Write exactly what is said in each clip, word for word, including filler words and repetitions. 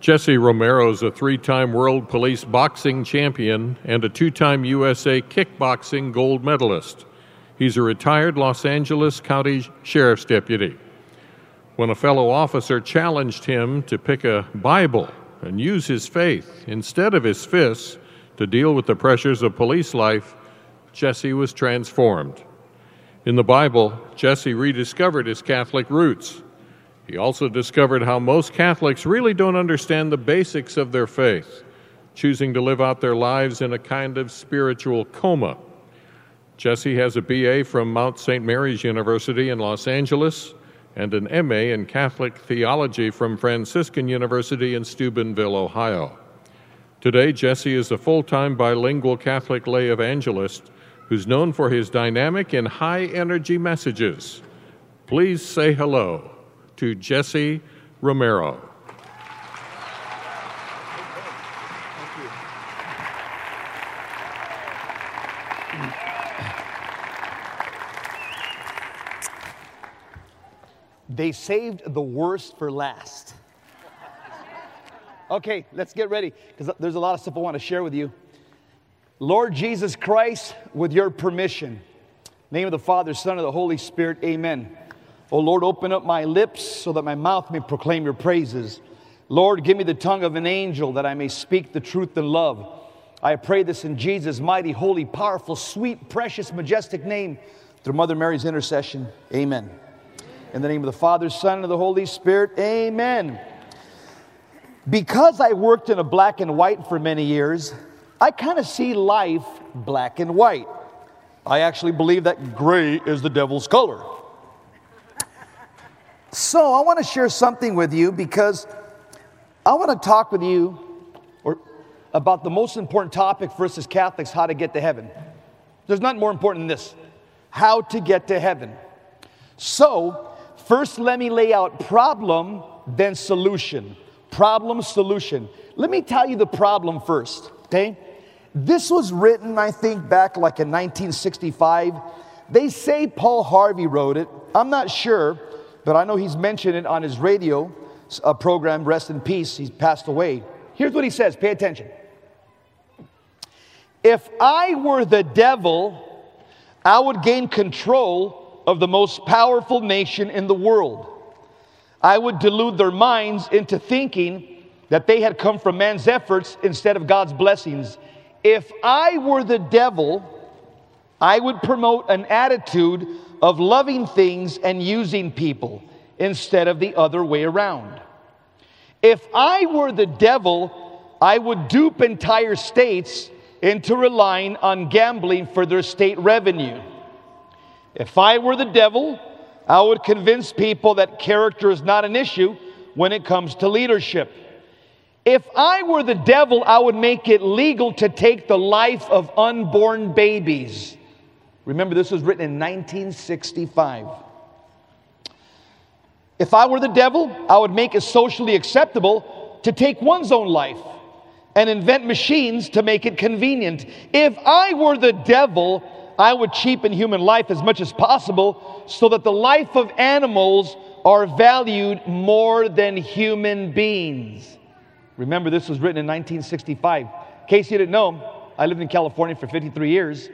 Jesse Romero is a three-time world police boxing champion and a two-time U S A kickboxing gold medalist. He's a retired Los Angeles County Sheriff's deputy. When a fellow officer challenged him to pick a Bible and use his faith instead of his fists to deal with the pressures of police life, Jesse was transformed. In the Bible, Jesse rediscovered his Catholic roots. He also discovered how most Catholics really don't understand the basics of their faith, choosing to live out their lives in a kind of spiritual coma. Jesse has a B A from Mount Saint Mary's University in Los Angeles and an M A in Catholic theology from Franciscan University in Steubenville, Ohio. Today, Jesse is a full-time bilingual Catholic lay evangelist who's known for his dynamic and high-energy messages. Please say hello to Jesse Romero. Thank you. They saved the worst for last. Okay, let's get ready, because there's a lot of stuff I want to share with you. Lord Jesus Christ, with your permission, name of the Father, Son, and the Holy Spirit, amen. O Lord, open up my lips so that my mouth may proclaim your praises. Lord, give me the tongue of an angel that I may speak the truth in love. I pray this in Jesus' mighty, holy, powerful, sweet, precious, majestic name, through Mother Mary's intercession. Amen. In the name of the Father, Son, and the Holy Spirit, amen. Because I worked in a black and white for many years, I kind of see life black and white. I actually believe that gray is the devil's color. So I want to share something with you, because I want to talk with you or about the most important topic for us as Catholics: how to get to heaven. There's nothing more important than this: how to get to heaven. So first, let me lay out problem, then solution. Problem, solution. Let me tell you the problem first, okay? This was written, I think, back like in nineteen sixty-five. They say Paul Harvey wrote it. I'm not sure. But I know he's mentioned it on his radio uh, program, Rest in Peace. He's passed away. Here's what he says. Pay attention. If I were the devil, I would gain control of the most powerful nation in the world. I would delude their minds into thinking that they had come from man's efforts instead of God's blessings. If I were the devil, I would promote an attitude of loving things and using people instead of the other way around. If I were the devil, I would dupe entire states into relying on gambling for their state revenue. If I were the devil, I would convince people that character is not an issue when it comes to leadership. If I were the devil, I would make it legal to take the life of unborn babies. Remember, this was written in nineteen sixty-five. If I were the devil, I would make it socially acceptable to take one's own life and invent machines to make it convenient. If I were the devil, I would cheapen human life as much as possible so that the life of animals are valued more than human beings. Remember, this was written in nineteen sixty-five. In case you didn't know, I lived in California for fifty-three years.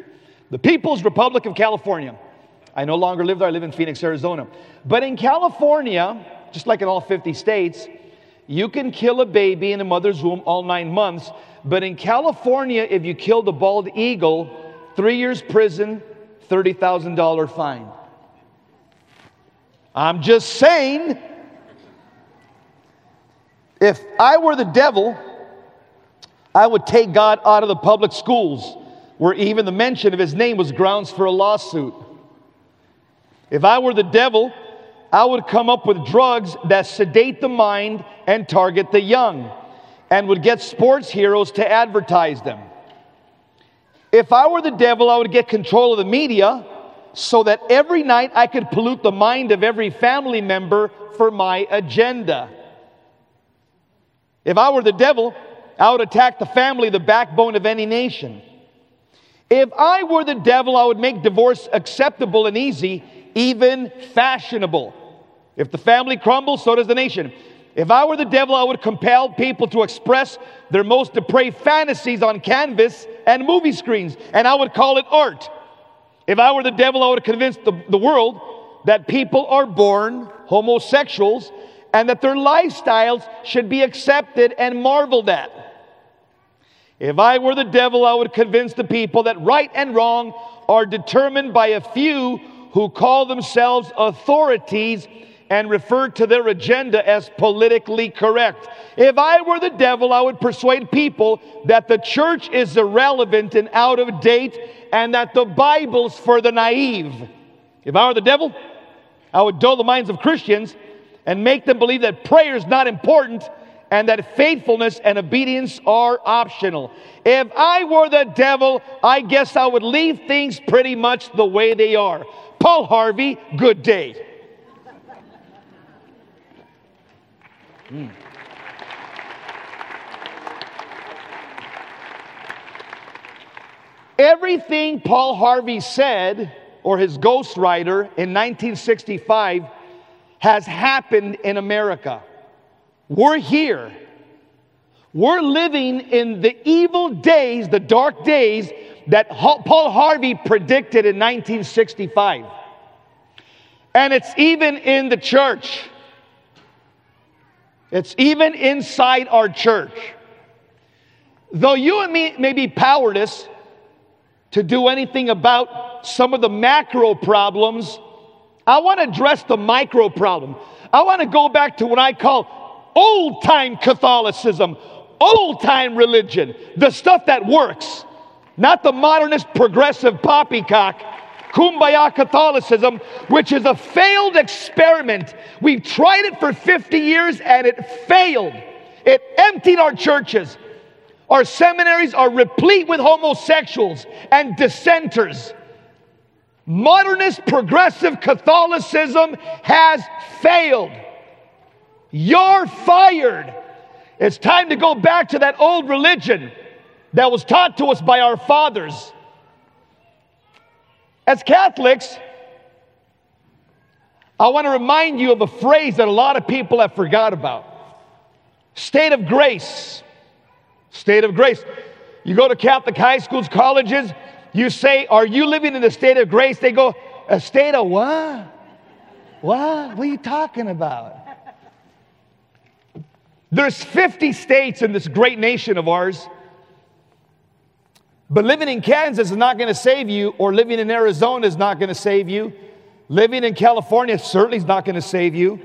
The People's Republic of California. I no longer live there. I live in Phoenix, Arizona. But in California, just like in all fifty states, you can kill a baby in a mother's womb all nine months. But in California, if you kill the bald eagle, three years prison, thirty thousand dollars fine. I'm just saying, if I were the devil, I would take God out of the public schools, where even the mention of his name was grounds for a lawsuit. If I were the devil, I would come up with drugs that sedate the mind and target the young, and would get sports heroes to advertise them. If I were the devil, I would get control of the media so that every night I could pollute the mind of every family member for my agenda. If I were the devil, I would attack the family, the backbone of any nation. If I were the devil, I would make divorce acceptable and easy, even fashionable. If the family crumbles, so does the nation. If I were the devil, I would compel people to express their most depraved fantasies on canvas and movie screens, and I would call it art. If I were the devil, I would convince the, the world that people are born homosexuals and that their lifestyles should be accepted and marveled at. If I were the devil, I would convince the people that right and wrong are determined by a few who call themselves authorities and refer to their agenda as politically correct. If I were the devil, I would persuade people that the church is irrelevant and out of date and that the Bible's for the naive. If I were the devil, I would dull the minds of Christians and make them believe that prayer is not important and that faithfulness and obedience are optional. If I were the devil, I guess I would leave things pretty much the way they are. Paul Harvey, good day. Mm. Everything Paul Harvey said, or his ghostwriter, in nineteen sixty-five has happened in America. We're here. We're living in the evil days, the dark days that Paul Harvey predicted in nineteen sixty-five. And it's even in the church. It's even inside our church. Though you and me may be powerless to do anything about some of the macro problems, I want to address the micro problem. I want to go back to what I call old-time Catholicism, old-time religion, the stuff that works, not the modernist progressive poppycock, Kumbaya Catholicism, which is a failed experiment. We've tried it for fifty years and it failed. It emptied our churches. Our seminaries are replete with homosexuals and dissenters. Modernist progressive Catholicism has failed. You're fired. It's time to go back to that old religion that was taught to us by our fathers. As Catholics, I want to remind you of a phrase that a lot of people have forgot about. State of grace. State of grace. You go to Catholic high schools, colleges, you say, are you living in the state of grace? They go, a state of what? What? What are you talking about? There's fifty states in this great nation of ours. But living in Kansas is not going to save you, or living in Arizona is not going to save you. Living in California certainly is not going to save you.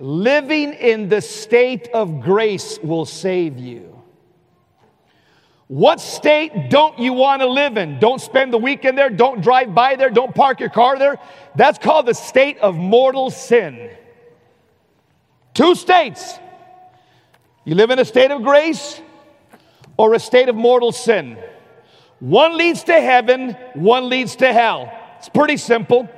Living in the state of grace will save you. What state don't you want to live in? Don't spend the weekend there. Don't drive by there. Don't park your car there. That's called the state of mortal sin. Two states. You live in a state of grace or a state of mortal sin. One leads to heaven, one leads to hell. It's pretty simple.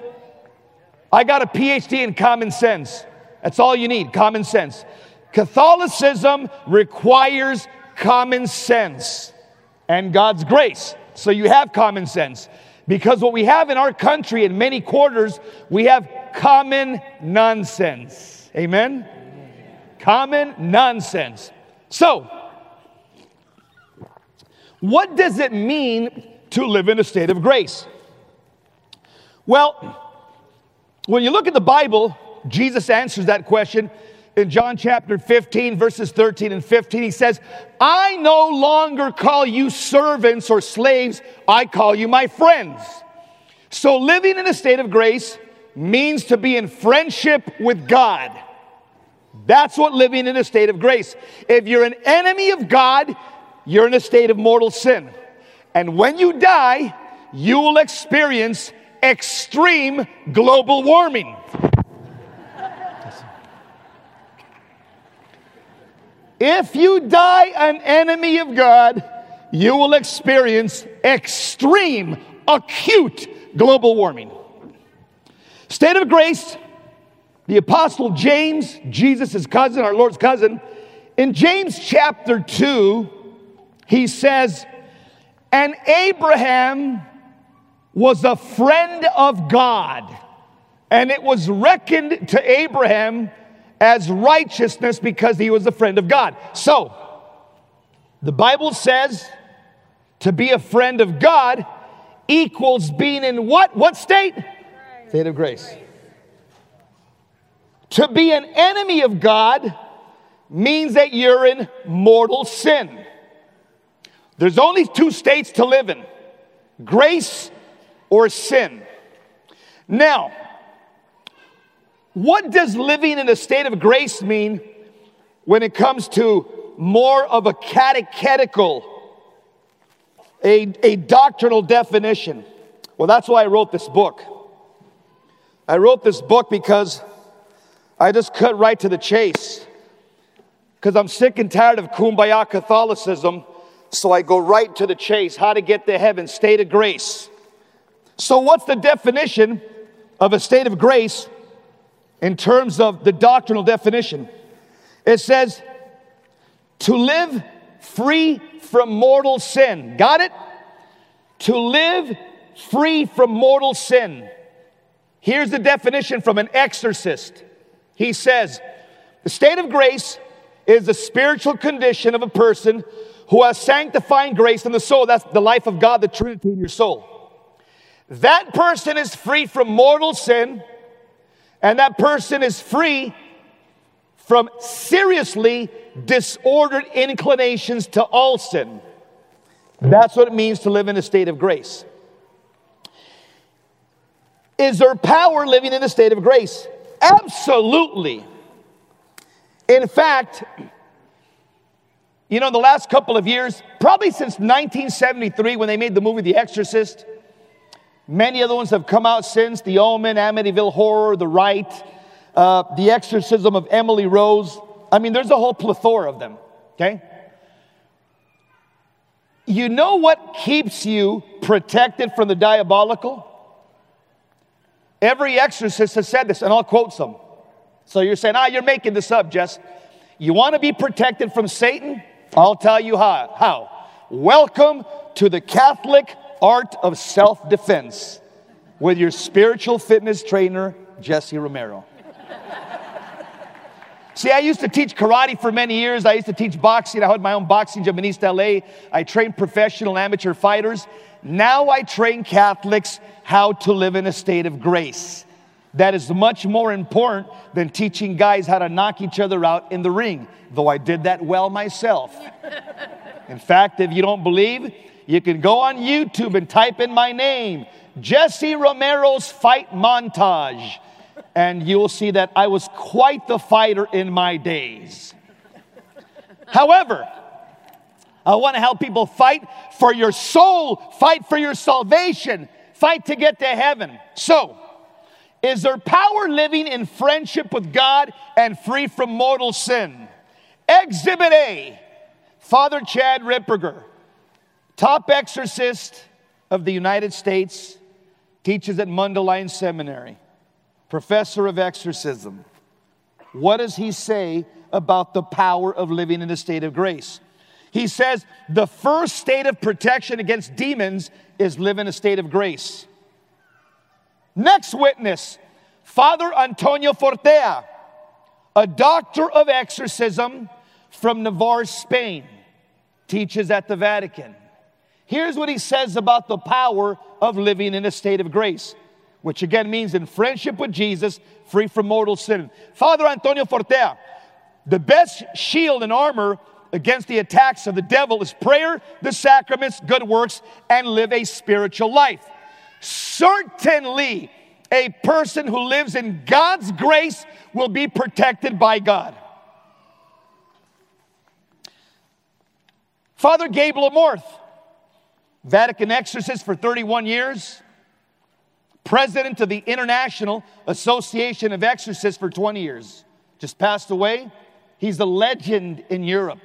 I got a P H D in common sense. That's all you need, common sense. Catholicism requires common sense and God's grace. So you have common sense. Because what we have in our country in many quarters, we have common nonsense. Amen? Common nonsense. So, what does it mean to live in a state of grace? Well, when you look at the Bible, Jesus answers that question in John chapter fifteen, verses thirteen and fifteen. He says, I no longer call you servants or slaves, I call you my friends. So living in a state of grace means to be in friendship with God. That's what living in a state of grace. If you're an enemy of God, you're in a state of mortal sin. And when you die, you will experience extreme global warming. If you die an enemy of God, you will experience extreme, acute global warming. State of grace, the Apostle James, Jesus' cousin, our Lord's cousin, in James chapter two, he says, and Abraham was a friend of God, and it was reckoned to Abraham as righteousness because he was a friend of God. So, the Bible says to be a friend of God equals being in what? What state? State of grace. To be an enemy of God means that you're in mortal sin. There's only two states to live in, grace or sin. Now, what does living in a state of grace mean when it comes to more of a catechetical, a, a doctrinal definition? Well, that's why I wrote this book. I wrote this book because I just cut right to the chase, because I'm sick and tired of kumbaya Catholicism, so I go right to the chase. How to get to heaven, state of grace. So what's the definition of a state of grace in terms of the doctrinal definition? It says, to live free from mortal sin. Got it? To live free from mortal sin. Here's the definition from an exorcist. He says, the state of grace is the spiritual condition of a person who has sanctifying grace in the soul. That's the life of God, the Trinity in your soul. That person is free from mortal sin, and that person is free from seriously disordered inclinations to all sin. That's what it means to live in a state of grace. Is there power living in a state of grace? Absolutely. In fact, you know, the last couple of years, probably since nineteen seventy-three when they made the movie The Exorcist, many other ones have come out since, The Omen, Amityville Horror, The Rite, uh, The Exorcism of Emily Rose. I mean, there's a whole plethora of them, okay? You know what keeps you protected from the diabolical? Every exorcist has said this, and I'll quote some. So you're saying, ah, you're making this up, Jess. You want to be protected from Satan? I'll tell you how. How? Welcome to the Catholic art of self-defense with your spiritual fitness trainer, Jesse Romero. See, I used to teach karate for many years. I used to teach boxing. I had my own boxing gym in East L A. I trained professional amateur fighters. Now I train Catholics how to live in a state of grace. That is much more important than teaching guys how to knock each other out in the ring, though I did that well myself. In fact, if you don't believe, you can go on YouTube and type in my name, Jesse Romero's fight montage, and you'll see that I was quite the fighter in my days. However, I want to help people fight for your soul, fight for your salvation, fight to get to heaven. So, is there power living in friendship with God and free from mortal sin? Exhibit A, Father Chad Ripperger, top exorcist of the United States, teaches at Mundelein Seminary, professor of exorcism. What does he say about the power of living in a state of grace? He says the first state of protection against demons is live in a state of grace. Next witness, Father Antonio Fortea, a doctor of exorcism from Navarre, Spain, teaches at the Vatican. Here's what he says about the power of living in a state of grace, which again means in friendship with Jesus, free from mortal sin. Father Antonio Fortea, the best shield and armor against the attacks of the devil is prayer, the sacraments, good works, and live a spiritual life. Certainly, a person who lives in God's grace will be protected by God. Father Gabe Amorth, Vatican exorcist for thirty-one years, president of the International Association of Exorcists for twenty years, just passed away. He's a legend in Europe.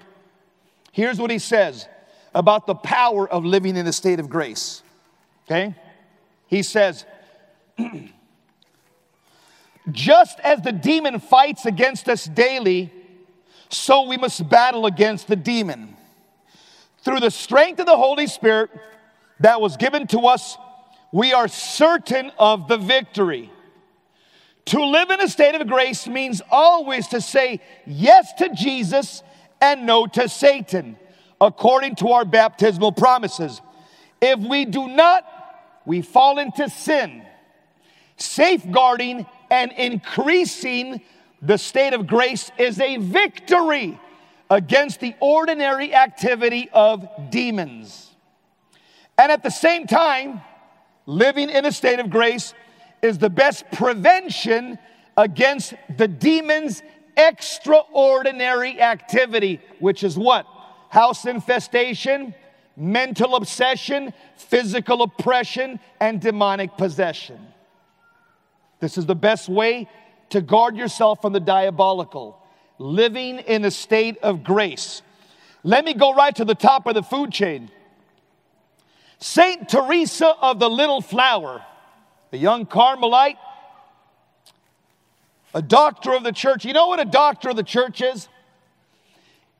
Here's what he says about the power of living in a state of grace, okay? He says, just as the demon fights against us daily, so we must battle against the demon. Through the strength of the Holy Spirit that was given to us, we are certain of the victory. To live in a state of grace means always to say yes to Jesus and no to Satan, according to our baptismal promises. If we do not, we fall into sin, safeguarding and increasing the state of grace is a victory against the ordinary activity of demons. And at the same time, living in a state of grace is the best prevention against the demon's extraordinary activity, which is what? House infestation, mental obsession, physical oppression, and demonic possession. This is the best way to guard yourself from the diabolical, living in a state of grace. Let me go right to the top of the food chain. Saint Teresa of the Little Flower, a young Carmelite, a doctor of the church. You know what a doctor of the church is?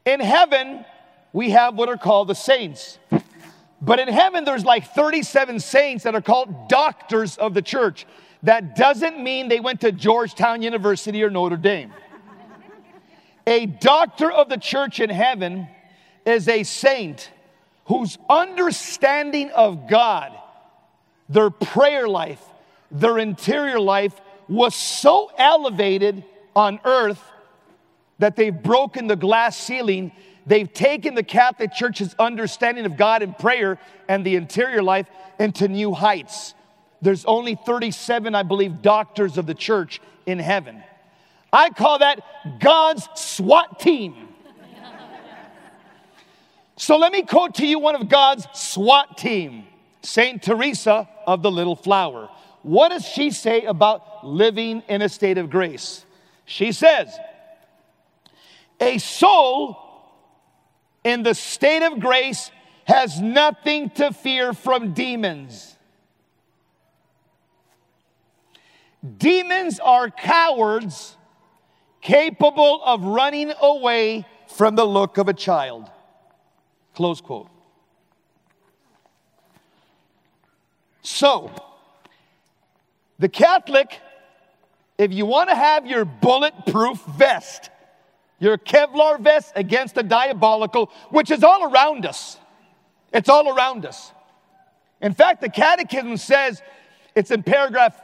In heaven, we have what are called the saints. But in heaven, there's like thirty-seven saints that are called doctors of the church. That doesn't mean they went to Georgetown University or Notre Dame. A doctor of the church in heaven is a saint whose understanding of God, their prayer life, their interior life was so elevated on earth that they've broken the glass ceiling. They've taken the Catholic Church's understanding of God and prayer and the interior life into new heights. There's only thirty-seven, I believe, doctors of the church in heaven. I call that God's SWAT team. So let me quote to you one of God's SWAT team, Saint Teresa of the Little Flower. What does she say about living in a state of grace? She says, a soul in the state of grace has nothing to fear from demons. Demons are cowards capable of running away from the look of a child. Close quote. So, the Catholic, if you want to have your bulletproof vest, your Kevlar vest against the diabolical, which is all around us. It's all around us. In fact, the Catechism says, it's in paragraph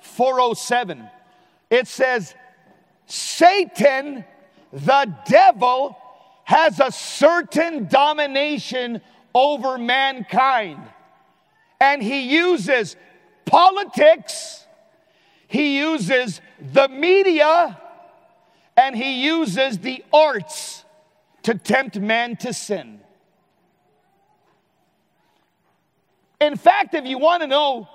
four oh seven. It says, Satan, the devil, has a certain domination over mankind. And he uses politics, he uses the media, and he uses the arts to tempt man to sin. In fact, if you want to know,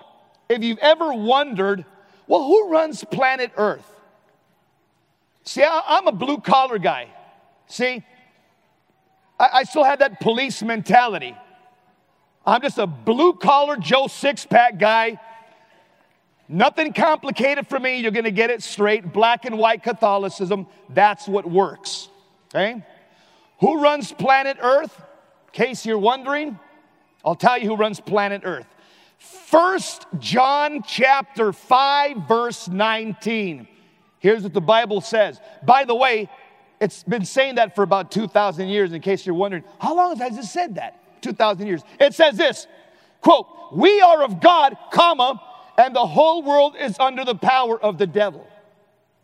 if you've ever wondered, well, who runs planet Earth? See, I'm a blue-collar guy. See, I still have that police mentality. I'm just a blue-collar Joe six-pack guy. Nothing complicated for me. You're going to get it straight. Black and white Catholicism, that's what works. Okay? Who runs planet Earth? In case you're wondering, I'll tell you who runs planet Earth. First John chapter five, verse nineteen. Here's what the Bible says. By the way, it's been saying that for about two thousand years, in case you're wondering, how long has it said that? two thousand years. It says this, quote, we are of God, comma, and the whole world is under the power of the devil.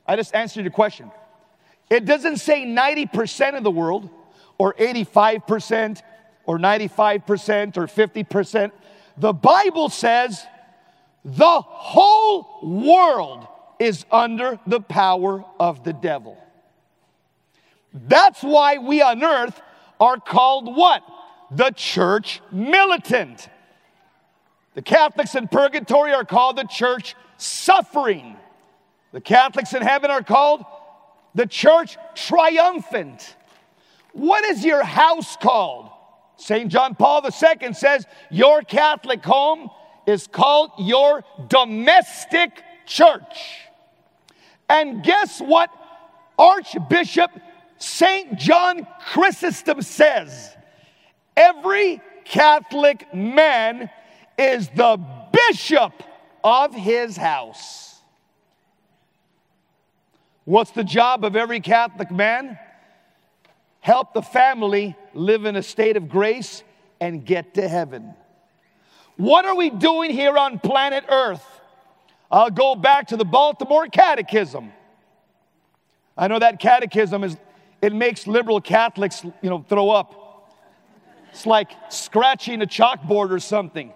I just answered your question. It doesn't say ninety percent of the world, or eighty-five percent, or ninety-five percent, or fifty percent. The Bible says the whole world is under the power of the devil. That's why we on earth are called what? The church militant. The Catholics in purgatory are called the church suffering. The Catholics in heaven are called the church triumphant. What is your house called? Saint John Paul the Second says your Catholic home is called your domestic church. And guess what Archbishop Saint John Chrysostom says? Every Catholic man is the bishop of his house. What's the job of every Catholic man? Help the family live in a state of grace and get to heaven. What are we doing here on planet Earth? I'll go back to the Baltimore Catechism. I know that catechism is, it makes liberal Catholics, you know, throw up. It's like scratching a chalkboard or something.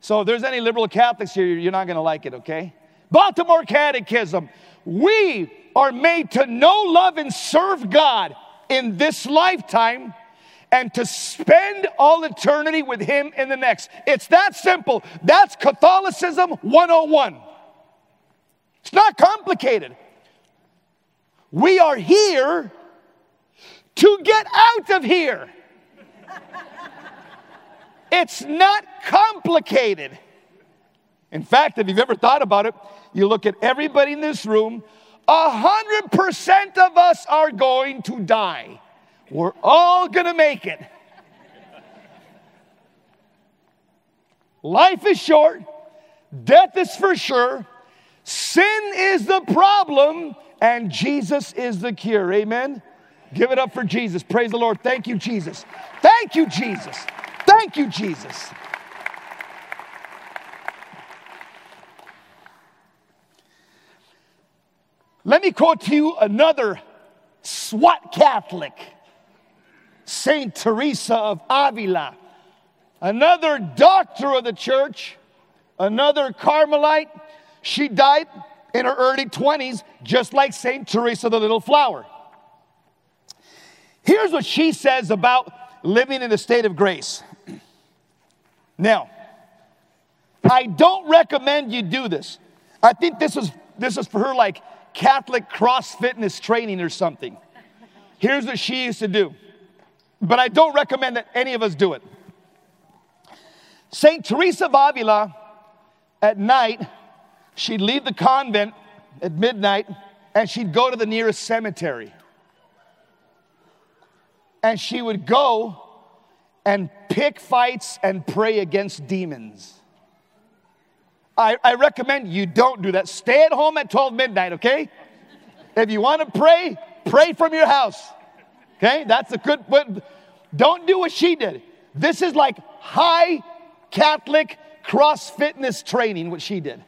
So if there's any liberal Catholics here, you're not going to like it, okay? Baltimore Catechism. We are made to know, love, and serve God in this lifetime and to spend all eternity with Him in the next. It's that simple. That's Catholicism one oh one. It's not complicated. We are here to get out of here. It's not complicated. In fact, if you've ever thought about it, you look at everybody in this room, one hundred percent of us are going to die. We're all going to make it. Life is short. Death is for sure. Sin is the problem, and Jesus is the cure. Amen? Give it up for Jesus. Praise the Lord. Thank you, Jesus. Thank you, Jesus. Thank you, Jesus. Let me quote to you another SWAT Catholic, Saint Teresa of Avila, another doctor of the church, another Carmelite. She died in her early twenties, just like Saint Teresa of the Little Flower. Here's what she says about living in a state of grace. Now, I don't recommend you do this. I think this is this is for her like Catholic cross fitness training or something. Here's what she used to do. But I don't recommend that any of us do it. Saint Teresa of Avila, at night, she'd leave the convent at midnight, and she'd go to the nearest cemetery. And she would go and pick fights and pray against demons. I, I recommend you don't do that. Stay at home at twelve midnight, okay? If you want to pray, pray from your house. Okay? That's a good, but don't do what she did. This is like high Catholic cross fitness training, what she did.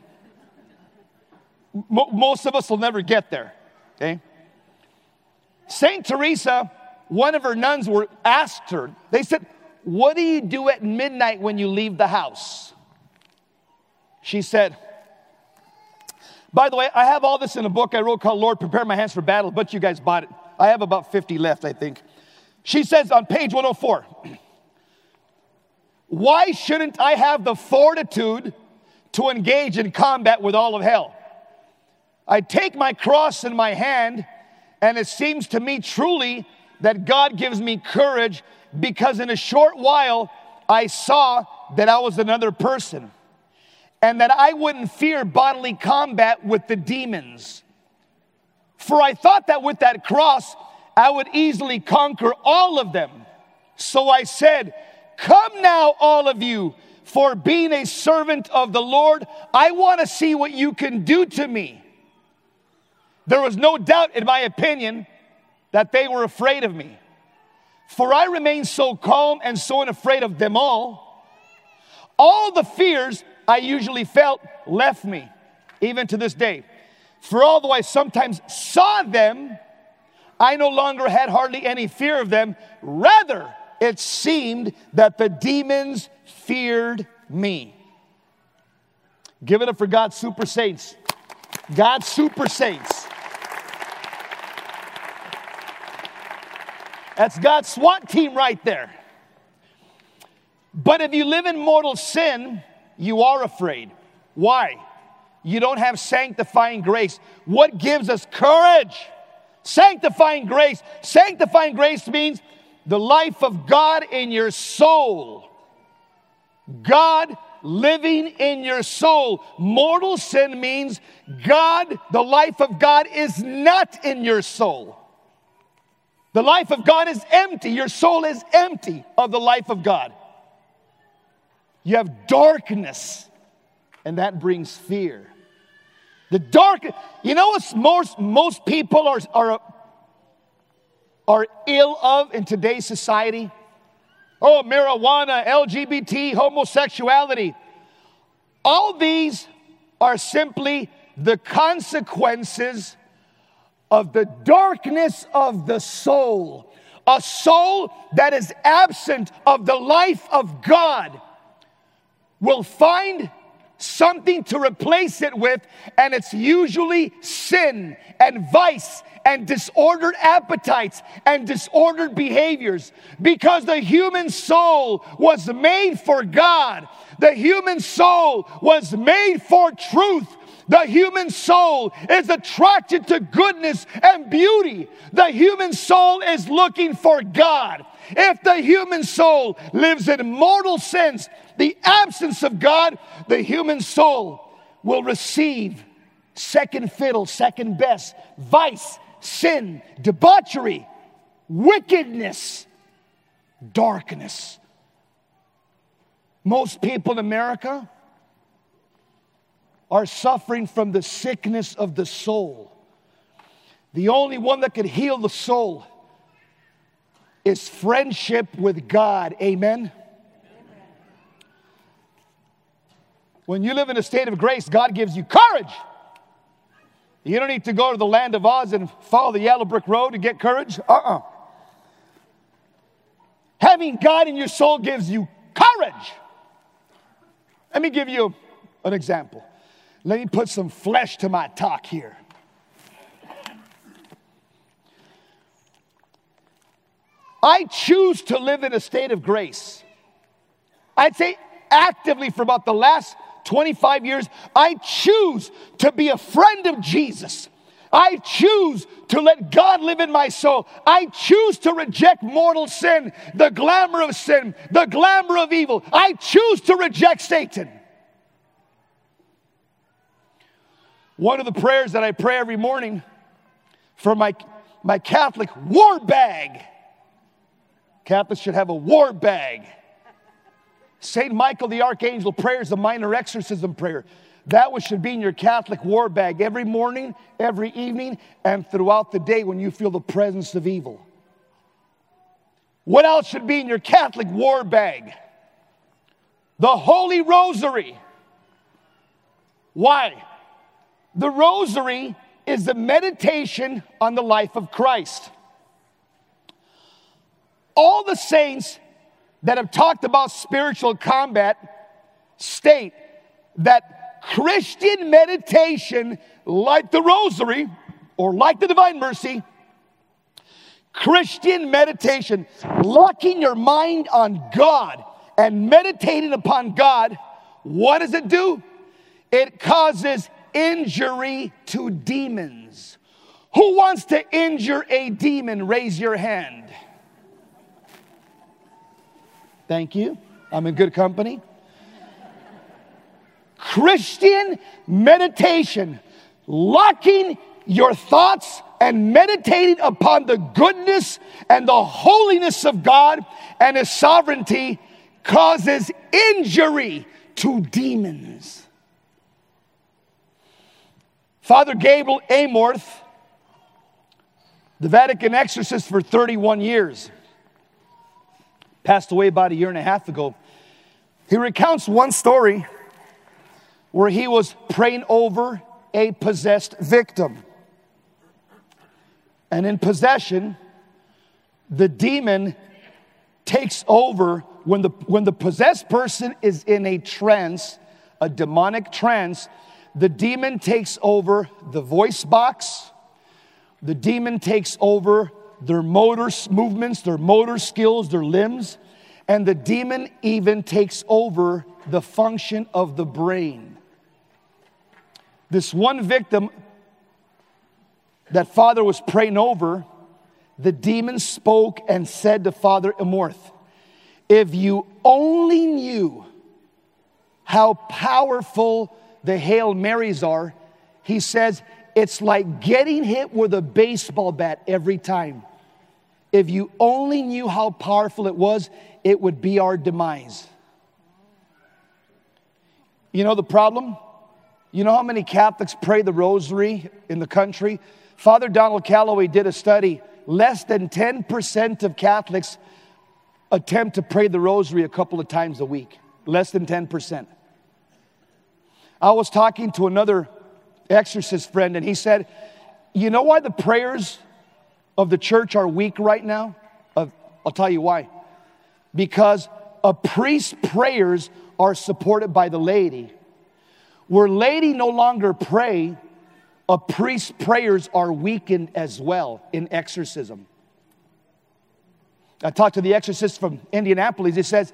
M- most of us will never get there, okay? Saint Teresa, one of her nuns were asked her, they said, what do you do at midnight when you leave the house? She said, by the way, I have all this in a book I wrote called Lord, Prepare My Hands for Battle, but you guys bought it. I have about fifty left, I think. She says on page one oh four, why shouldn't I have the fortitude to engage in combat with all of hell? I take my cross in my hand, and it seems to me truly that God gives me courage, because in a short while I saw that I was another person and that I wouldn't fear bodily combat with the demons. For I thought that with that cross I would easily conquer all of them. So I said, come now all of you, for being a servant of the Lord, I want to see what you can do to me. There was no doubt in my opinion that they were afraid of me. For I remained so calm and so unafraid of them all. All the fears I usually felt left me, even to this day. For although I sometimes saw them, I no longer had hardly any fear of them. Rather, it seemed that the demons feared me. Give it up for God's super saints. God's super saints. That's God's SWAT team right there. But if you live in mortal sin, you are afraid. Why? You don't have sanctifying grace. What gives us courage? Sanctifying grace. Sanctifying grace means the life of God in your soul. God living in your soul. Mortal sin means God, the life of God is not in your soul. The life of God is empty. Your soul is empty of the life of God. You have darkness, and that brings fear. The dark, you know what most, most people are, are, are ill of in today's society? Oh, marijuana, L G B T, homosexuality. All these are simply the consequences of the darkness of the soul. A soul that is absent of the life of God will find something to replace it with, and it's usually sin and vice and disordered appetites and disordered behaviors, because the human soul was made for God. The human soul was made for truth. The human soul is attracted to goodness and beauty. The human soul is looking for God. If the human soul lives in mortal sins, the absence of God, the human soul will receive second fiddle, second best, vice, sin, debauchery, wickedness, darkness. Most people in America are suffering from the sickness of the soul. The only one that could heal the soul is friendship with God. Amen? When you live in a state of grace, God gives you courage. You don't need to go to the land of Oz and follow the yellow brick road to get courage. Uh-uh. Having God in your soul gives you courage. Let me give you an example. Let me put some flesh to my talk here. I choose to live in a state of grace. I'd say actively for about the last twenty-five years, I choose to be a friend of Jesus. I choose to let God live in my soul. I choose to reject mortal sin, the glamour of sin, the glamour of evil. I choose to reject Satan. One of the prayers that I pray every morning for my, my Catholic war bag. Catholics should have a war bag. Saint Michael the Archangel prayer is a minor exorcism prayer. That one should be in your Catholic war bag every morning, every evening, and throughout the day when you feel the presence of evil. What else should be in your Catholic war bag? The Holy Rosary. Why? The Rosary is the meditation on the life of Christ. All the saints that have talked about spiritual combat state that Christian meditation, like the Rosary or like the Divine Mercy, Christian meditation, locking your mind on God and meditating upon God, what does it do? It causes injury to demons. Who wants to injure a demon? Raise your hand. Thank you. I'm in good company. Christian meditation, locking your thoughts and meditating upon the goodness and the holiness of God and His sovereignty, causes injury to demons. Father Gabe Amorth, the Vatican exorcist for thirty-one years, passed away about a year and a half ago. He recounts one story where he was praying over a possessed victim. And in possession, the demon takes over when the, when the possessed person is in a trance, a demonic trance. The demon takes over the voice box. The demon takes over their motor movements, their motor skills, their limbs, and the demon even takes over the function of the brain. This one victim that Father was praying over, the demon spoke and said to Father Amorth, "If you only knew how powerful the Hail Marys are," he says, "it's like getting hit with a baseball bat every time. If you only knew how powerful it was, it would be our demise." You know the problem? You know how many Catholics pray the rosary in the country? Father Donald Calloway did a study. Less than ten percent of Catholics attempt to pray the rosary a couple of times a week. Less than ten percent. I was talking to another exorcist friend, and he said, you know why the prayers of the church are weak right now? I'll tell you why. Because a priest's prayers are supported by the laity. Where laity no longer pray, a priest's prayers are weakened as well in exorcism. I talked to the exorcist from Indianapolis. He says,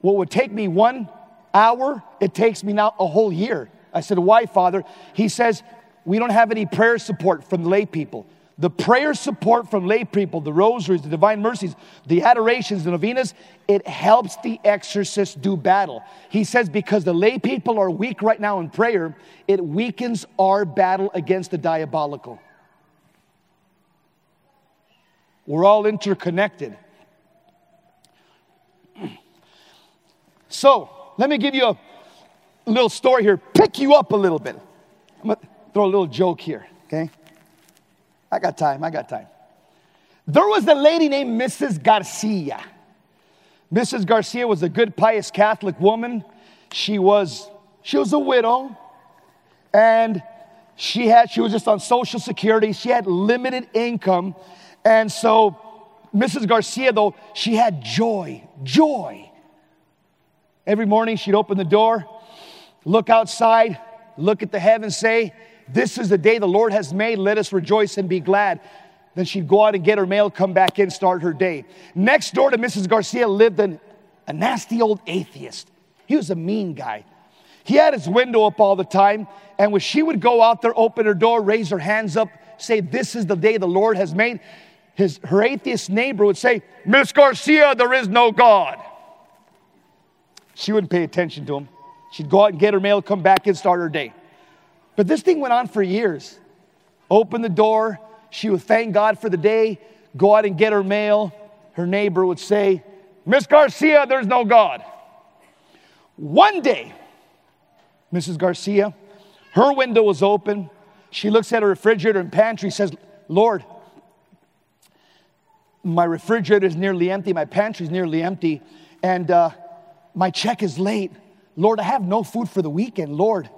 what would take me one hour, it takes me now a whole year. I said, why, Father? He says, we don't have any prayer support from lay people. The prayer support from lay people, the rosaries, the divine mercies, the adorations, the novenas, it helps the exorcist do battle. He says because the lay people are weak right now in prayer, it weakens our battle against the diabolical. We're all interconnected. So, let me give you a little story here. Pick you up a little bit. I'm going to throw a little joke here, okay? I got time, I got time. There was a lady named Missus Garcia. Missus Garcia was a good, pious Catholic woman. She was, she was a widow, and she had, she was just on Social Security. She had limited income, and so Missus Garcia, though, she had joy, joy. Every morning she'd open the door, look outside, look at the heavens, say, this is the day the Lord has made. Let us rejoice and be glad. Then she'd go out and get her mail, come back in, start her day. Next door to Missus Garcia lived an, a nasty old atheist. He was a mean guy. He had his window up all the time. And when she would go out there, open her door, raise her hands up, say, this is the day the Lord has made, his, her atheist neighbor would say, Miss Garcia, there is no God. She wouldn't pay attention to him. She'd go out and get her mail, come back in, start her day. But this thing went on for years. Open the door. She would thank God for the day. Go out and get her mail. Her neighbor would say, Miss Garcia, there's no God. One day, Missus Garcia, her window was open. She looks at her refrigerator and pantry, says, Lord, my refrigerator is nearly empty. My pantry is nearly empty. And uh, my check is late. Lord, I have no food for the weekend. Lord,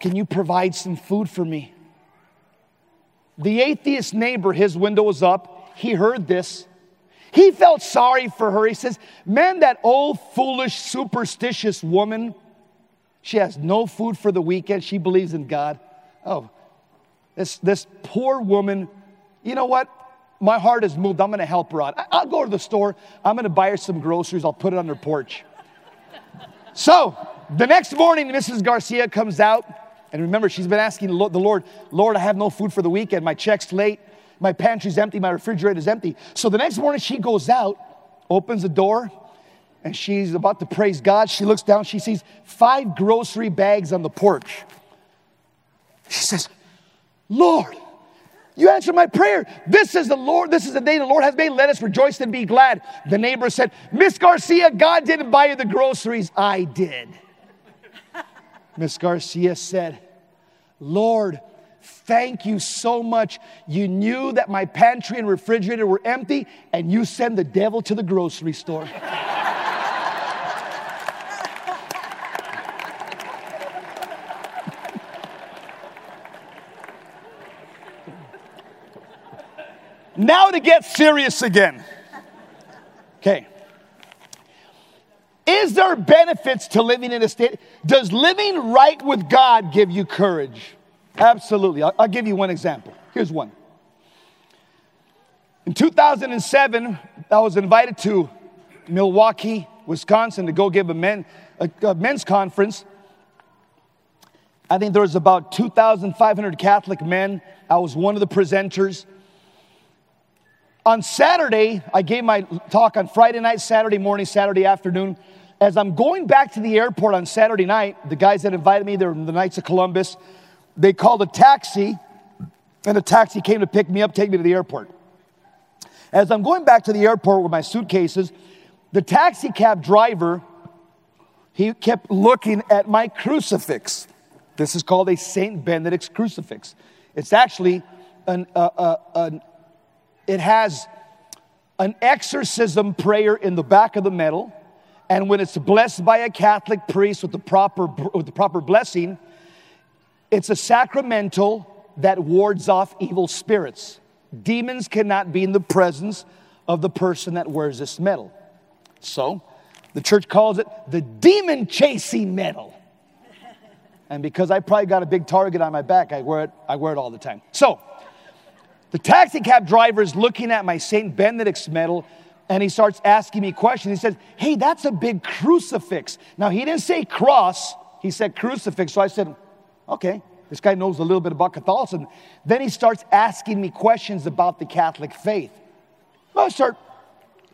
can you provide some food for me? The atheist neighbor, his window was up. He heard this. He felt sorry for her. He says, man, that old foolish superstitious woman, she has no food for the weekend. She believes in God. Oh, this, this poor woman, you know what? My heart has moved. I'm going to help her out. I, I'll go to the store. I'm going to buy her some groceries. I'll put it on her porch. So the next morning, Missus Garcia comes out. And remember, she's been asking the Lord, Lord, I have no food for the weekend. My check's late. My pantry's empty. My refrigerator's empty. So the next morning she goes out, opens the door, and she's about to praise God. She looks down. She sees five grocery bags on the porch. She says, Lord, you answered my prayer. This is the Lord. This is the day the Lord has made. Let us rejoice and be glad. The neighbor said, Miss Garcia, God didn't buy you the groceries. I did. Miss Garcia said, Lord, thank you so much. You knew that my pantry and refrigerator were empty, and you send the devil to the grocery store. Now to get serious again. Okay. Is there benefits to living in a state? Does living right with God give you courage? Absolutely. I'll, I'll give you one example. Here's one. In two thousand seven, I was invited to Milwaukee, Wisconsin to go give a, men, a, a men's conference. I think there was about two thousand five hundred Catholic men. I was one of the presenters. On Saturday, I gave my talk on Friday night, Saturday morning, Saturday afternoon. As I'm going back to the airport on Saturday night, the guys that invited me, they were the Knights of Columbus, they called a taxi, and the taxi came to pick me up, take me to the airport. As I'm going back to the airport with my suitcases, the taxi cab driver, he kept looking at my crucifix. This is called a Saint Benedict's crucifix. It's actually, an, uh, uh, an, it has an exorcism prayer in the back of the medal, and when it's blessed by a Catholic priest with the proper, with the proper blessing, it's a sacramental that wards off evil spirits. Demons cannot be in the presence of the person that wears this medal. So, the church calls it the demon-chasing medal. And because I probably got a big target on my back, I wear it, I wear it all the time. So, the taxi cab driver is looking at my Saint Benedict's medal, and he starts asking me questions. He says, hey, that's a big crucifix. Now, he didn't say cross. He said crucifix. So I said, okay, this guy knows a little bit about Catholicism. Then he starts asking me questions about the Catholic faith. I start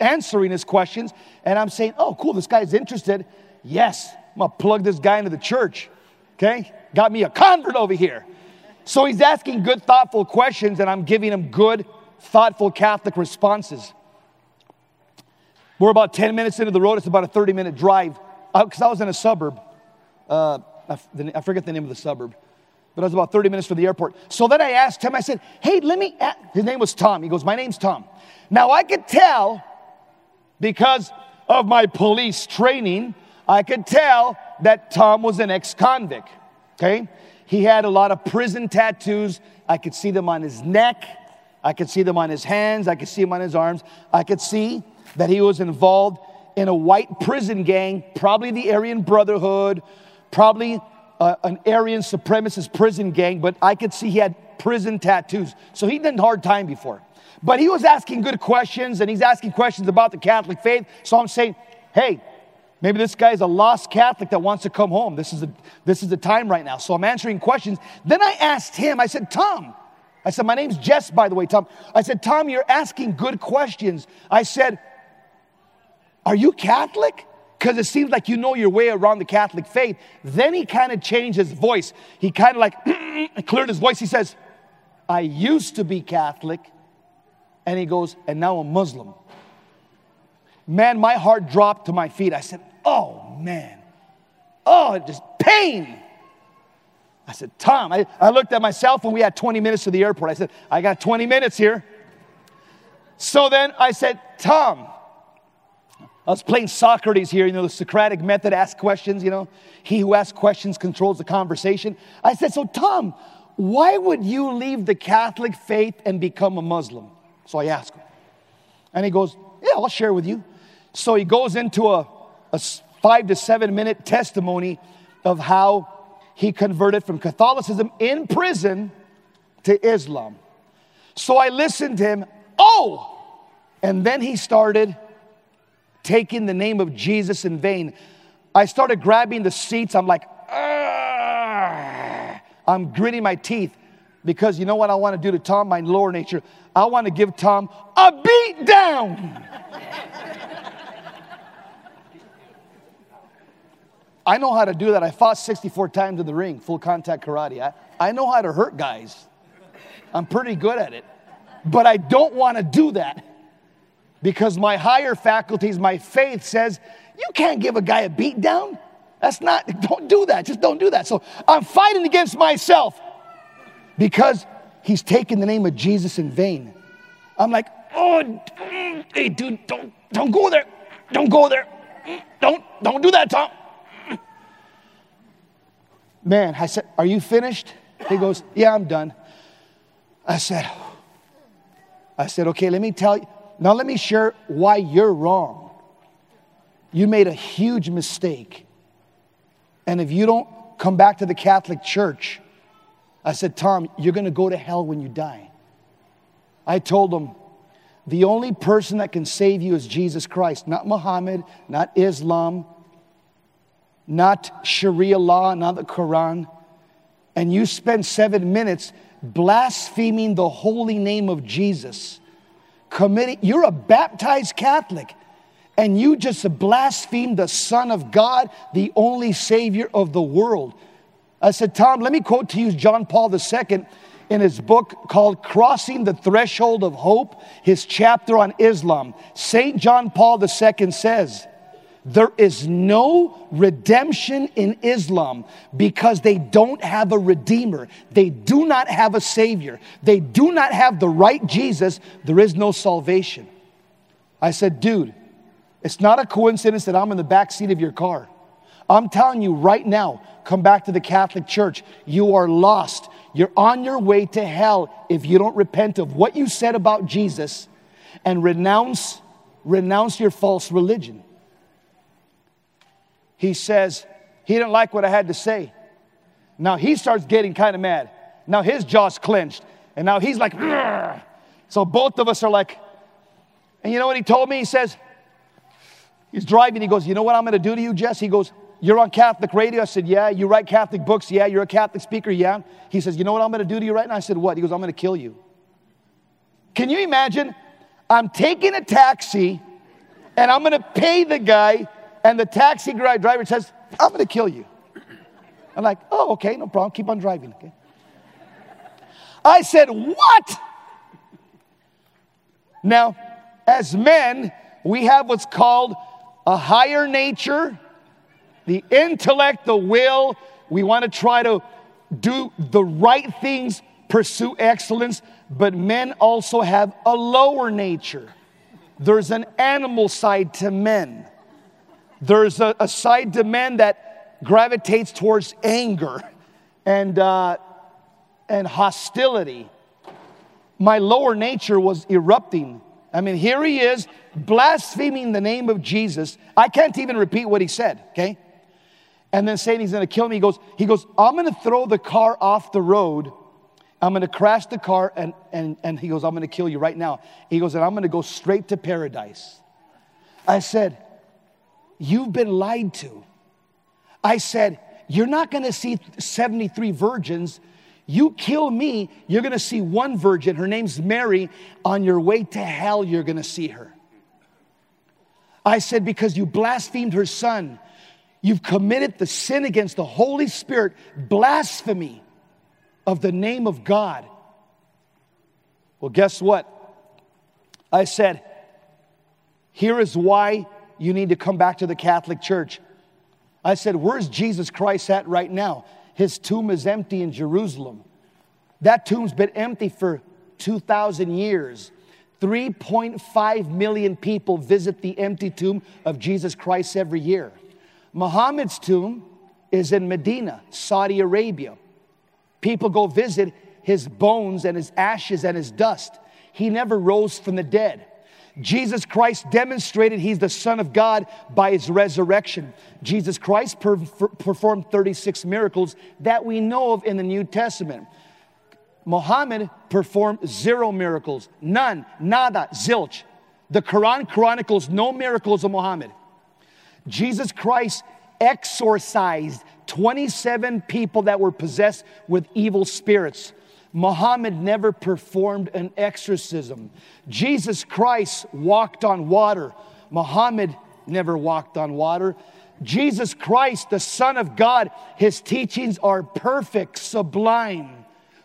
answering his questions, and I'm saying, oh, cool, this guy's interested. Yes, I'm going to plug this guy into the church. Okay, got me a convert over here. So he's asking good, thoughtful questions, and I'm giving him good, thoughtful Catholic responses. We're about ten minutes into the road. It's about a thirty-minute drive, because I, I was in a suburb. Uh, I, I forget the name of the suburb, but I was about thirty minutes from the airport. So then I asked him, I said, hey, let me ask. His name was Tom. He goes, my name's Tom. Now, I could tell, because of my police training, I could tell that Tom was an ex-convict, okay? He had a lot of prison tattoos. I could see them on his neck. I could see them on his hands. I could see them on his arms. I could see that he was involved in a white prison gang, probably the Aryan Brotherhood, probably uh, an Aryan supremacist prison gang, but I could see he had prison tattoos. So he'd done a hard time before. But he was asking good questions, and he's asking questions about the Catholic faith. So I'm saying, hey, maybe this guy is a lost Catholic that wants to come home. This is, a, this is the time right now. So I'm answering questions. Then I asked him, I said, Tom. I said, my name's Jess, by the way, Tom. I said, Tom, you're asking good questions. I said, are you Catholic? Because it seems like you know your way around the Catholic faith. Then he kind of changed his voice. He kind of like cleared his voice. He says, I used to be Catholic. And he goes, and now I'm Muslim. Man, my heart dropped to my feet. I said, oh, man. Oh, just pain. I said, Tom, I, I looked at myself when we had twenty minutes to the airport. I said, I got twenty minutes here. So then I said, Tom, I was playing Socrates here, you know, the Socratic method, ask questions, you know. He who asks questions controls the conversation. I said, so Tom, why would you leave the Catholic faith and become a Muslim? So I asked him. And he goes, yeah, I'll share with you. So he goes into a, a five to seven minute testimony of how he converted from Catholicism in prison to Islam. So I listened to him. Oh! And then he started taking the name of Jesus in vain. I started grabbing the seats. I'm like, argh. I'm gritting my teeth because you know what I want to do to Tom, my lower nature? I want to give Tom a beat down. I know how to do that. I fought sixty-four times in the ring, full contact karate. I, I know how to hurt guys. I'm pretty good at it. But I don't want to do that because my higher faculties, my faith says, you can't give a guy a beat down. That's not, don't do that. Just don't do that. So I'm fighting against myself because he's taking the name of Jesus in vain. I'm like, oh, hey, dude, don't, don't go there. Don't go there. Don't, don't do that, Tom. Man, I said, are you finished? He goes, yeah, I'm done. I said, I said, okay, let me tell you. Now let me share why you're wrong. You made a huge mistake. And if you don't come back to the Catholic Church, I said, Tom, you're going to go to hell when you die. I told him, the only person that can save you is Jesus Christ, not Muhammad, not Islam, not Sharia law, not the Quran. And you spend seven minutes blaspheming the holy name of Jesus. Committing, you're a baptized Catholic, and you just blasphemed the Son of God, the only Savior of the world. I said, Tom, let me quote to you John Paul the Second in his book called Crossing the Threshold of Hope, his chapter on Islam. Saint John Paul the Second says, There is no redemption in Islam because they don't have a redeemer. They do not have a savior. They do not have the right Jesus. There is no salvation. I said, dude, it's not a coincidence that I'm in the back seat of your car. I'm telling you right now, come back to the Catholic Church. You are lost. You're on your way to hell if you don't repent of what you said about Jesus and renounce, renounce your false religion. He says, he didn't like what I had to say. Now he starts getting kind of mad. Now his jaw's clenched. And now he's like, argh. So both of us are like, and you know what he told me? He says, he's driving. He goes, you know what I'm going to do to you, Jess? He goes, you're on Catholic radio? I said, yeah. You write Catholic books? Yeah. You're a Catholic speaker? Yeah. He says, you know what I'm going to do to you right now? I said, what? He goes, I'm going to kill you. Can you imagine? I'm taking a taxi, and I'm going to pay the guy, and the taxi driver says, I'm going to kill you. I'm like, oh, okay, no problem. Keep on driving. Okay. I said, what? Now, as men, we have what's called a higher nature, the intellect, the will. We want to try to do the right things, pursue excellence, but men also have a lower nature. There's an animal side to men. There's a, a side to men that gravitates towards anger and, uh, and hostility. My lower nature was erupting. I mean, here he is blaspheming the name of Jesus. I can't even repeat what he said, okay? And then saying he's going to kill me. He goes, he goes, I'm going to throw the car off the road. I'm going to crash the car. And, and, and he goes, I'm going to kill you right now. He goes, and I'm going to go straight to paradise. I said, you've been lied to. I said, you're not going to see seventy-three virgins. You kill me, you're going to see one virgin. Her name's Mary. On your way to hell, you're going to see her. I said, because you blasphemed her son. You've committed the sin against the Holy Spirit, blasphemy of the name of God. Well, guess what? I said, here is why you need to come back to the Catholic Church. I said, where's Jesus Christ at right now? His tomb is empty in Jerusalem. That tomb's been empty for two thousand years. three point five million people visit the empty tomb of Jesus Christ every year. Muhammad's tomb is in Medina, Saudi Arabia. People go visit his bones and his ashes and his dust. He never rose from the dead. Jesus Christ demonstrated he's the Son of God by his resurrection. Jesus Christ per- performed thirty-six miracles that we know of in the New Testament. Muhammad performed zero miracles. None, nada, zilch. The Quran chronicles no miracles of Muhammad. Jesus Christ exorcised twenty-seven people that were possessed with evil spirits. Muhammad never performed an exorcism. Jesus Christ walked on water. Muhammad never walked on water. Jesus Christ, the Son of God, his teachings are perfect, sublime.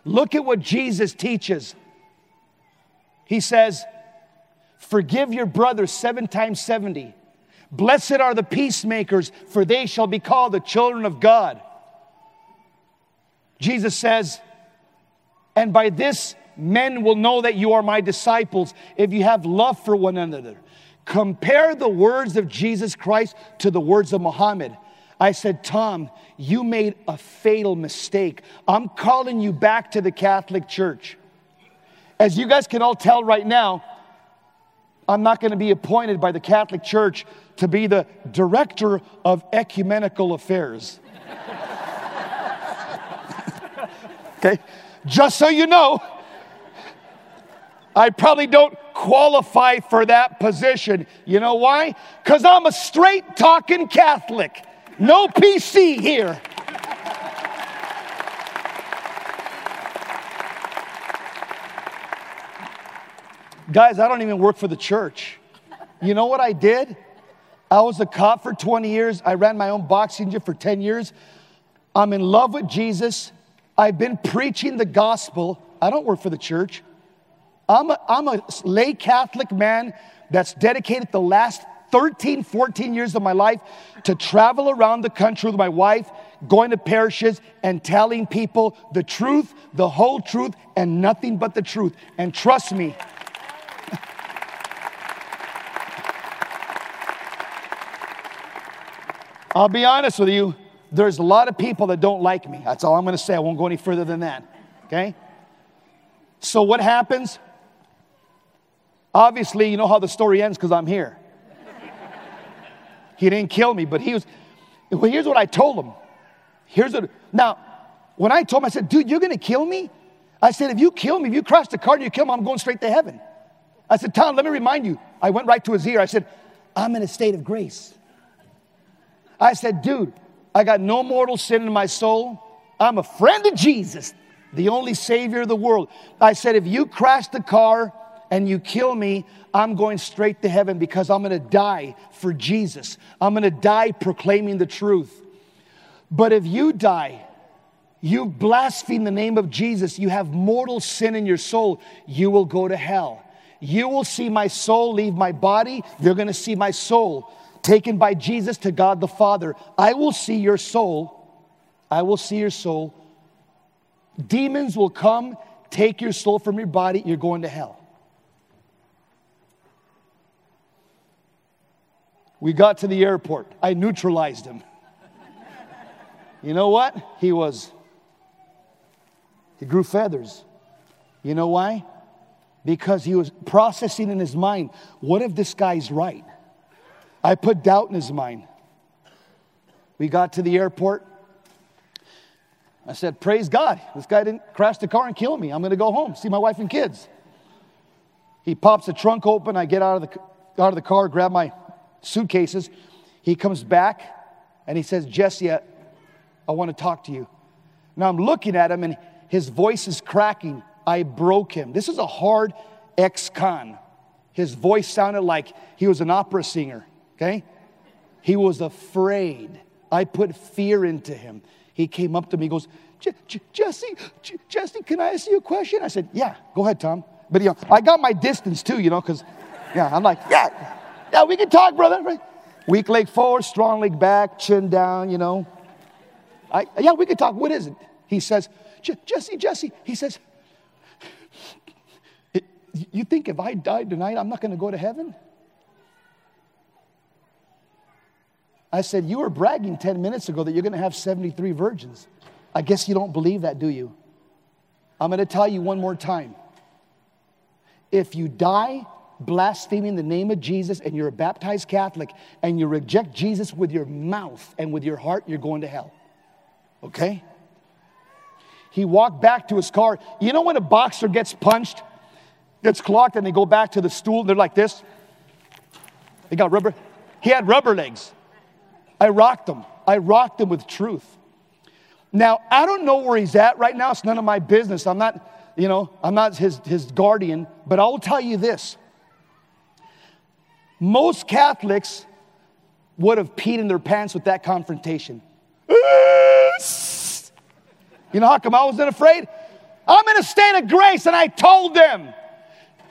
Look at what Jesus teaches. He says, forgive your brother seven times seventy. Blessed are the peacemakers, for they shall be called the children of God. Jesus says, and by this, men will know that you are my disciples if you have love for one another. Compare the words of Jesus Christ to the words of Muhammad. I said, Tom, you made a fatal mistake. I'm calling you back to the Catholic Church. As you guys can all tell right now, I'm not going to be appointed by the Catholic Church to be the director of ecumenical affairs. Okay? Just so you know, I probably don't qualify for that position. You know why? Because I'm a straight-talking Catholic. No P C here. Guys, I don't even work for the church. You know what I did? I was a cop for twenty years. I ran my own boxing gym for ten years. I'm in love with Jesus. I've been preaching the gospel. I don't work for the church. I'm a, I'm a lay Catholic man that's dedicated the last thirteen, fourteen years of my life to travel around the country with my wife, going to parishes and telling people the truth, the whole truth, and nothing but the truth. And trust me, I'll be honest with you, there's a lot of people that don't like me. That's all I'm going to say. I won't go any further than that, okay? So what happens? Obviously, you know how the story ends because I'm here. He didn't kill me, but he was, well, here's what I told him. Here's what, now, when I told him, I said, dude, you're going to kill me? I said, if you kill me, if you cross the card and you kill me, I'm going straight to heaven. I said, Tom, let me remind you. I went right to his ear. I said, I'm in a state of grace. I said, dude, I got no mortal sin in my soul. I'm a friend of Jesus, the only Savior of the world. I said, if you crash the car and you kill me, I'm going straight to heaven because I'm going to die for Jesus. I'm going to die proclaiming the truth. But if you die, you blaspheme the name of Jesus, you have mortal sin in your soul, you will go to hell. You will see my soul leave my body. You're going to see my soul taken by Jesus to God the Father. I will see your soul. I will see your soul. Demons will come, take your soul from your body. You're going to hell. We got to the airport. I neutralized him. You know what? He was, he grew feathers. You know why? Because he was processing in his mind, what if this guy's right? I put doubt in his mind. We got to the airport. I said, praise God. This guy didn't crash the car and kill me. I'm going to go home, see my wife and kids. He pops the trunk open. I get out of the, out of the car, grab my suitcases. He comes back, and he says, Jesse, I, I want to talk to you. Now, I'm looking at him, and his voice is cracking. I broke him. This is a hard ex-con. His voice sounded like he was an opera singer. Okay? He was afraid. I put fear into him. He came up to me, he goes, Jesse, Jesse, can I ask you a question? I said, yeah, go ahead, Tom. But you know, I got my distance too, you know, because, yeah, I'm like, yeah, yeah, we can talk, brother. Right? Weak leg forward, strong leg back, chin down, you know. I, yeah, we can talk. What is it? He says, Jesse, Jesse, he says, you think if I died tonight, I'm not going to go to heaven? I said, you were bragging ten minutes ago that you're going to have seventy-three virgins. I guess you don't believe that, do you? I'm going to tell you one more time. If you die blaspheming the name of Jesus and you're a baptized Catholic and you reject Jesus with your mouth and with your heart, you're going to hell. Okay? He walked back to his car. You know when a boxer gets punched, gets clocked, and they go back to the stool, they're like this. They got rubber. He had rubber legs. I rocked him. I rocked him with truth. Now, I don't know where he's at right now. It's none of my business. I'm not, you know, I'm not his, his guardian. But I'll tell you this. Most Catholics would have peed in their pants with that confrontation. You know how come I wasn't afraid? I'm in a state of grace, and I told them,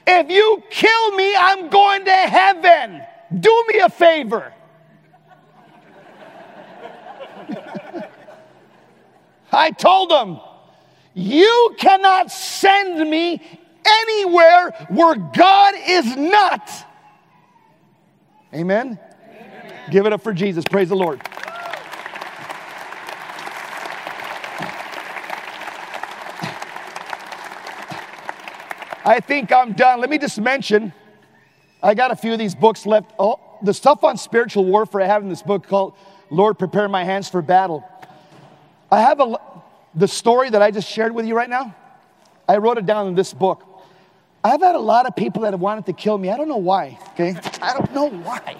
if you kill me, I'm going to heaven. Do me a favor. I told them, you cannot send me anywhere where God is not. Amen? Amen. Give it up for Jesus. Praise the Lord. I think I'm done. Let me just mention, I got a few of these books left. Oh, the stuff on spiritual warfare I have in this book called Lord, Prepare My Hands for Battle. I have a, the story that I just shared with you right now, I wrote it down in this book. I've had a lot of people that have wanted to kill me. I don't know why, okay? I don't know why.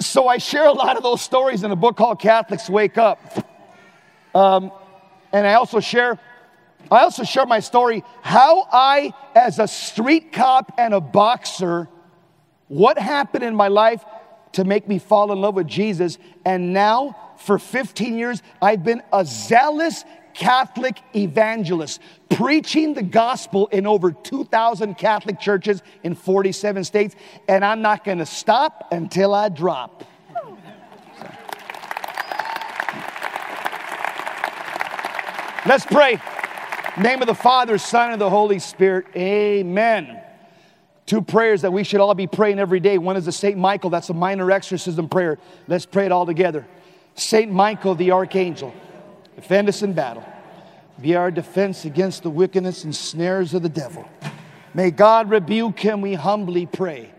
So I share a lot of those stories in a book called Catholics Wake Up. Um, and I also share, I also share my story, how I, as a street cop and a boxer, what happened in my life to make me fall in love with Jesus, and now, for fifteen years, I've been a zealous Catholic evangelist, preaching the gospel in over two thousand Catholic churches in forty-seven states, and I'm not going to stop until I drop. So. Let's pray. In the name of the Father, Son, and the Holy Spirit, amen. Two prayers that we should all be praying every day. One is the Saint Michael. That's a minor exorcism prayer. Let's pray it all together. Saint Michael the Archangel, defend us in battle. Be our defense against the wickedness and snares of the devil. May God rebuke him, we humbly pray.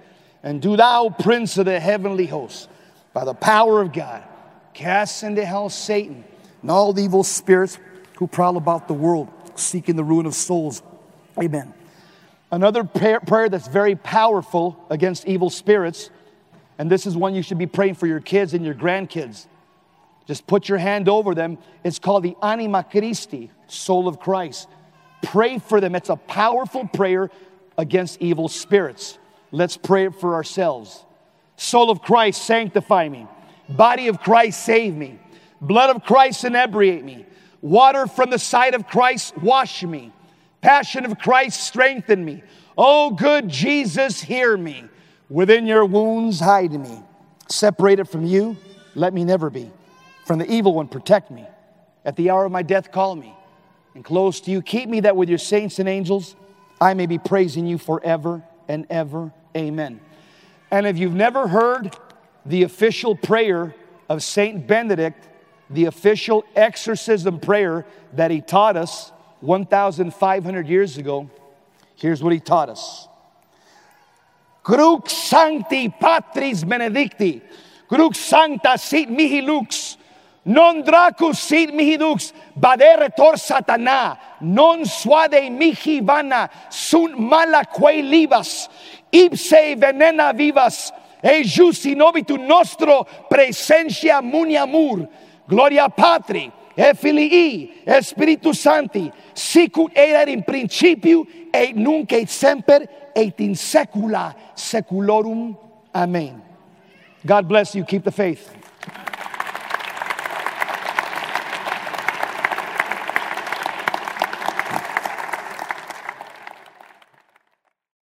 And do thou, Prince of the heavenly host, by the power of God, cast into hell Satan and all the evil spirits who prowl about the world, seeking the ruin of souls. Amen. Another prayer that's very powerful against evil spirits, and this is one you should be praying for your kids and your grandkids. Just put your hand over them. It's called the Anima Christi, Soul of Christ. Pray for them. It's a powerful prayer against evil spirits. Let's pray it for ourselves. Soul of Christ, sanctify me. Body of Christ, save me. Blood of Christ, inebriate me. Water from the side of Christ, wash me. Passion of Christ, strengthen me. Oh, good Jesus, hear me. Within your wounds, hide me. Separated from you, let me never be. From the evil one, protect me. At the hour of my death, call me. And close to you, keep me that with your saints and angels, I may be praising you forever and ever. Amen. And if you've never heard the official prayer of Saint Benedict, the official exorcism prayer that he taught us fifteen hundred years ago, here's what he taught us. Crux sancti patris benedicti, crux sancta sit mihi lux, non dracus sit mihi dux, baderetor satana, non suade mihi vana, sunt malaque libas, ipse venena vivas, e jus in obitu nostro presentia muniamur, gloria patri, e filii, e spiritu santi, sicut erat in principiu, et nunc et semper, et in secula seculorum. Amen. God bless you. Keep the faith.